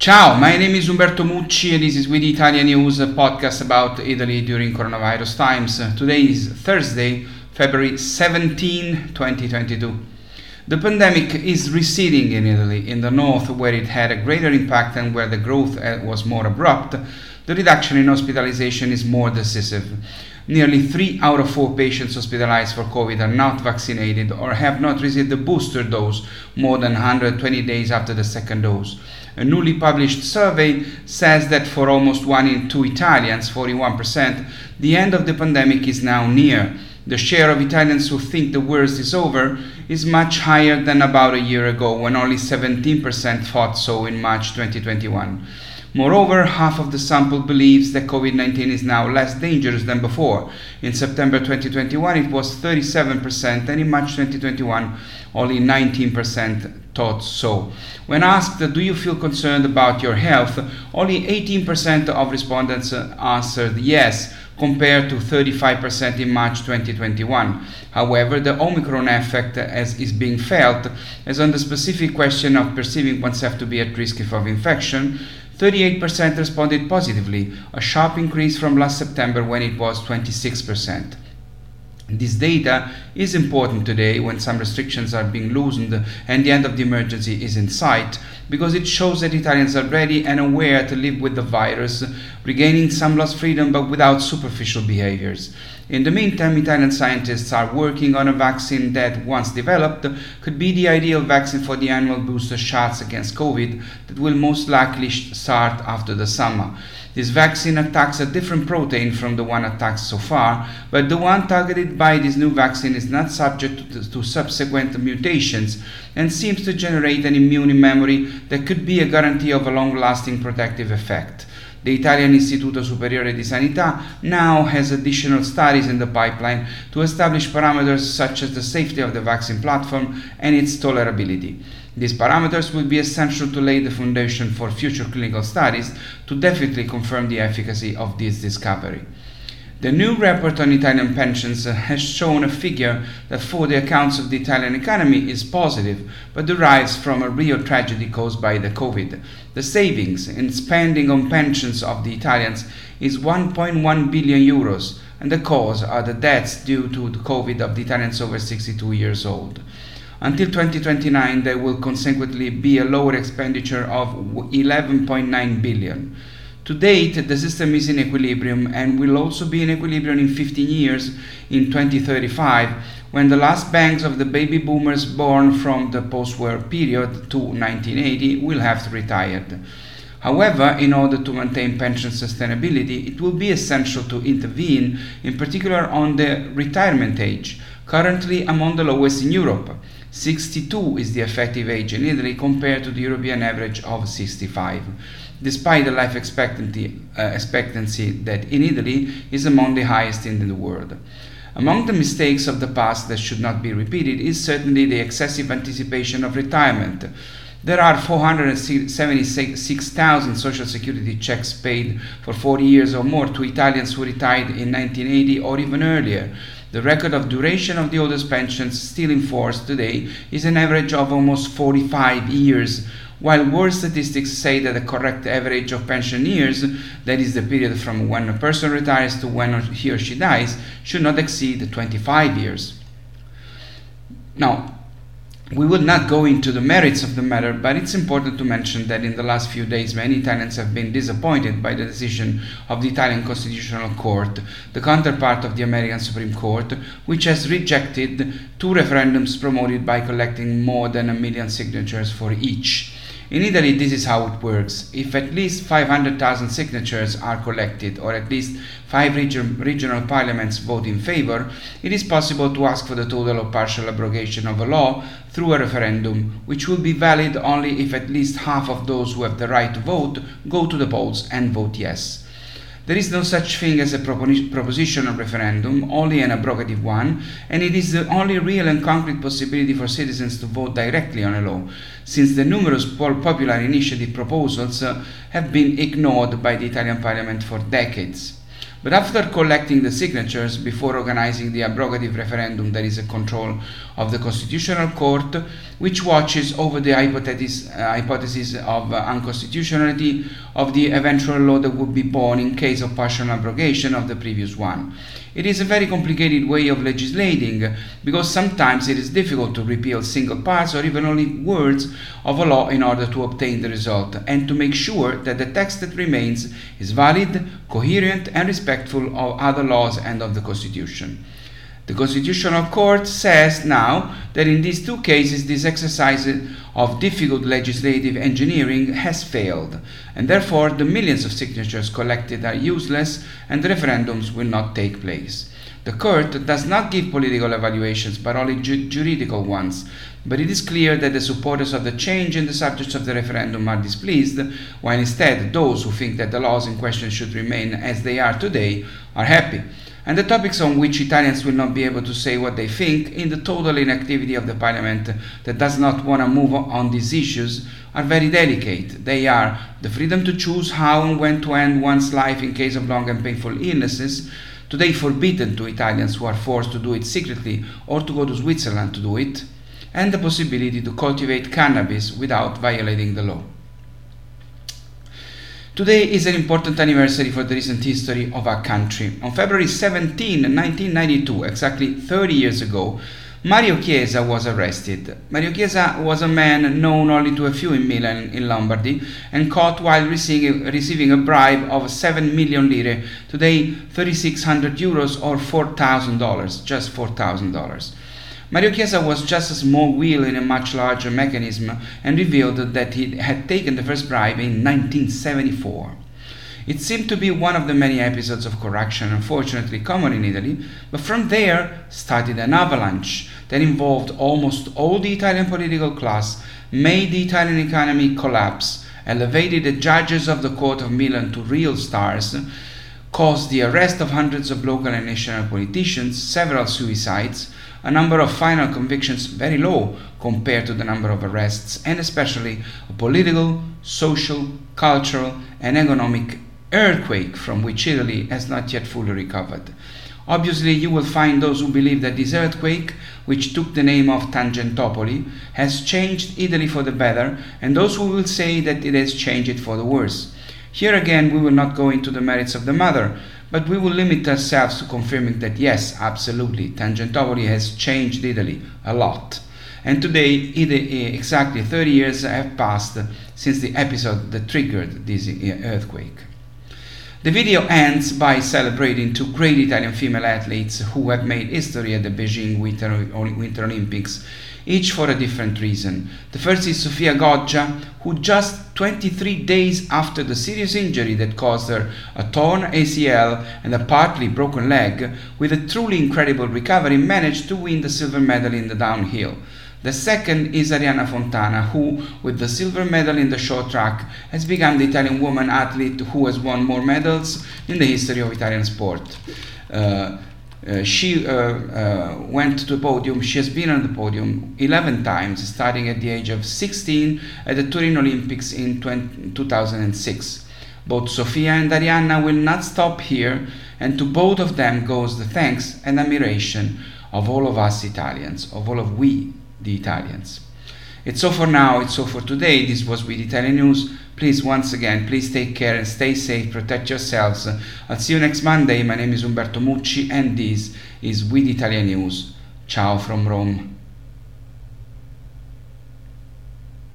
Ciao, my name is Umberto Mucci and this is With the Italian News, a podcast about Italy during coronavirus times. Today is Thursday, February 17, 2022. The pandemic is receding in Italy. In the north, where it had a greater impact and where the growth was more abrupt, the reduction in hospitalization is more decisive. Nearly 3 out of 4 patients hospitalized for COVID are not vaccinated or have not received the booster dose more than 120 days after the second dose. A newly published survey says that for almost 1 in 2 Italians, 41%, the end of the pandemic is now near. The share of Italians who think the worst is over is much higher than about a year ago, when only 17% thought so in March 2021. Moreover, half of the sample believes that COVID-19 is now less dangerous than before. In September 2021, it was 37%, and in March 2021, only 19% thought so. When asked, do you feel concerned about your health, only 18% of respondents answered yes, compared to 35% in March 2021. However, the Omicron effect is being felt, as on the specific question of perceiving oneself to be at risk of infection, 38% responded positively, a sharp increase from last September when it was 26%. This data is important today when some restrictions are being loosened and the end of the emergency is in sight, because it shows that Italians are ready and aware to live with the virus, regaining some lost freedom but without superficial behaviors. In the meantime, Italian scientists are working on a vaccine that, once developed, could be the ideal vaccine for the annual booster shots against COVID that will most likely start after the summer. This vaccine attacks a different protein from the one attacked so far, but the one targeted by this new vaccine is not subject to subsequent mutations and seems to generate an immune memory that could be a guarantee of a long-lasting protective effect. The Italian Instituto Superiore di Sanità now has additional studies in the pipeline to establish parameters such as the safety of the vaccine platform and its tolerability. These parameters will be essential to lay the foundation for future clinical studies to definitely confirm the efficacy of this discovery. The new report on Italian pensions has shown a figure that for the accounts of the Italian economy is positive, but derives from a real tragedy caused by the COVID. The savings in spending on pensions of the Italians is 1.1 billion euros, and the cause are the debts due to the COVID of the Italians over 62 years old. Until 2029, there will consequently be a lower expenditure of 11.9 billion. To date, the system is in equilibrium and will also be in equilibrium in 15 years, in 2035, when the last banks of the baby boomers born from the post-war period to 1980 will have retired. However, in order to maintain pension sustainability, it will be essential to intervene, in particular on the retirement age, currently among the lowest in Europe. 62 is the effective age in Italy compared to the European average of 65. Despite the life expectancy that in Italy is among the highest in the world. Among the mistakes of the past that should not be repeated is certainly the excessive anticipation of retirement. There are 476,000 social security checks paid for 40 years or more to Italians who retired in 1980 or even earlier. The record of duration of the oldest pensions still in force today is an average of almost 45 years, while world statistics say that the correct average of pension years, that is the period from when a person retires to when he or she dies, should not exceed 25 years. Now, we will not go into the merits of the matter, but it's important to mention that in the last few days many Italians have been disappointed by the decision of the Italian Constitutional Court, the counterpart of the American Supreme Court, which has rejected 2 referendums promoted by collecting more than 1 million signatures for each. In Italy, this is how it works. If at least 500,000 signatures are collected, or at least 5 regional parliaments vote in favor, it is possible to ask for the total or partial abrogation of a law through a referendum, which will be valid only if at least half of those who have the right to vote go to the polls and vote yes. There is no such thing as a propositional referendum, only an abrogative one, and it is the only real and concrete possibility for citizens to vote directly on a law, since the numerous popular initiative proposals have been ignored by the Italian Parliament for decades. But after collecting the signatures before organizing the abrogative referendum, there is a control of the Constitutional Court, which watches over the hypothesis of unconstitutionality of the eventual law that would be born in case of partial abrogation of the previous one. It is a very complicated way of legislating, because sometimes it is difficult to repeal single parts or even only words of a law in order to obtain the result, and to make sure that the text that remains is valid, coherent, and respectful of other laws and of the Constitution. The Constitutional Court says now that in these two cases this exercise of difficult legislative engineering has failed, and therefore the millions of signatures collected are useless and the referendums will not take place. The court does not give political evaluations but only juridical ones, but it is clear that the supporters of the change and the subjects of the referendum are displeased, while instead those who think that the laws in question should remain as they are today are happy. And the topics on which Italians will not be able to say what they think, in the total inactivity of the parliament that does not want to move on these issues, are very delicate. They are the freedom to choose how and when to end one's life in case of long and painful illnesses, today forbidden to Italians who are forced to do it secretly or to go to Switzerland to do it, and the possibility to cultivate cannabis without violating the law. Today is an important anniversary for the recent history of our country. On February 17, 1992, exactly 30 years ago, Mario Chiesa was arrested. Mario Chiesa was a man known only to a few in Milan, in Lombardy, and caught while receiving a bribe of 7 million lire, today 3,600 euros or $4,000, just $4,000. Mario Chiesa was just a small wheel in a much larger mechanism, and revealed that he had taken the first bribe in 1974. It seemed to be one of the many episodes of corruption, unfortunately common in Italy, but from there started an avalanche that involved almost all the Italian political class, made the Italian economy collapse, elevated the judges of the court of Milan to real stars, caused the arrest of hundreds of local and national politicians, several suicides, a number of final convictions very low compared to the number of arrests, and especially a political, social, cultural, and economic earthquake from which Italy has not yet fully recovered. Obviously, you will find those who believe that this earthquake, which took the name of Tangentopoli, has changed Italy for the better, and those who will say that it has changed it for the worse. Here again, we will not go into the merits of the matter, but we will limit ourselves to confirming that yes, absolutely, Tangentopoli has changed Italy a lot. And today, exactly 30 years have passed since the episode that triggered this earthquake. The video ends by celebrating two great Italian female athletes who have made history at the Beijing Winter Olympics, each for a different reason. The first is Sofia Goggia, who just 23 days after the serious injury that caused her a torn ACL and a partly broken leg, with a truly incredible recovery, managed to win the silver medal in the downhill. The second is Arianna Fontana, who, with the silver medal in the short track, has become the Italian woman athlete who has won more medals in the history of Italian sport. She went to the podium. She has been on the podium 11 times, starting at the age of 16 at the Turin Olympics in 2006. Both Sofia and Arianna will not stop here, and to both of them goes the thanks and admiration of all of us Italians, of all of we the Italians. It's all for now, it's all for today. This was With Italian News. Please, once again, please take care and stay safe, protect yourselves. I'll see you next Monday. My name is Umberto Mucci, and this is With Italian News. Ciao from Rome.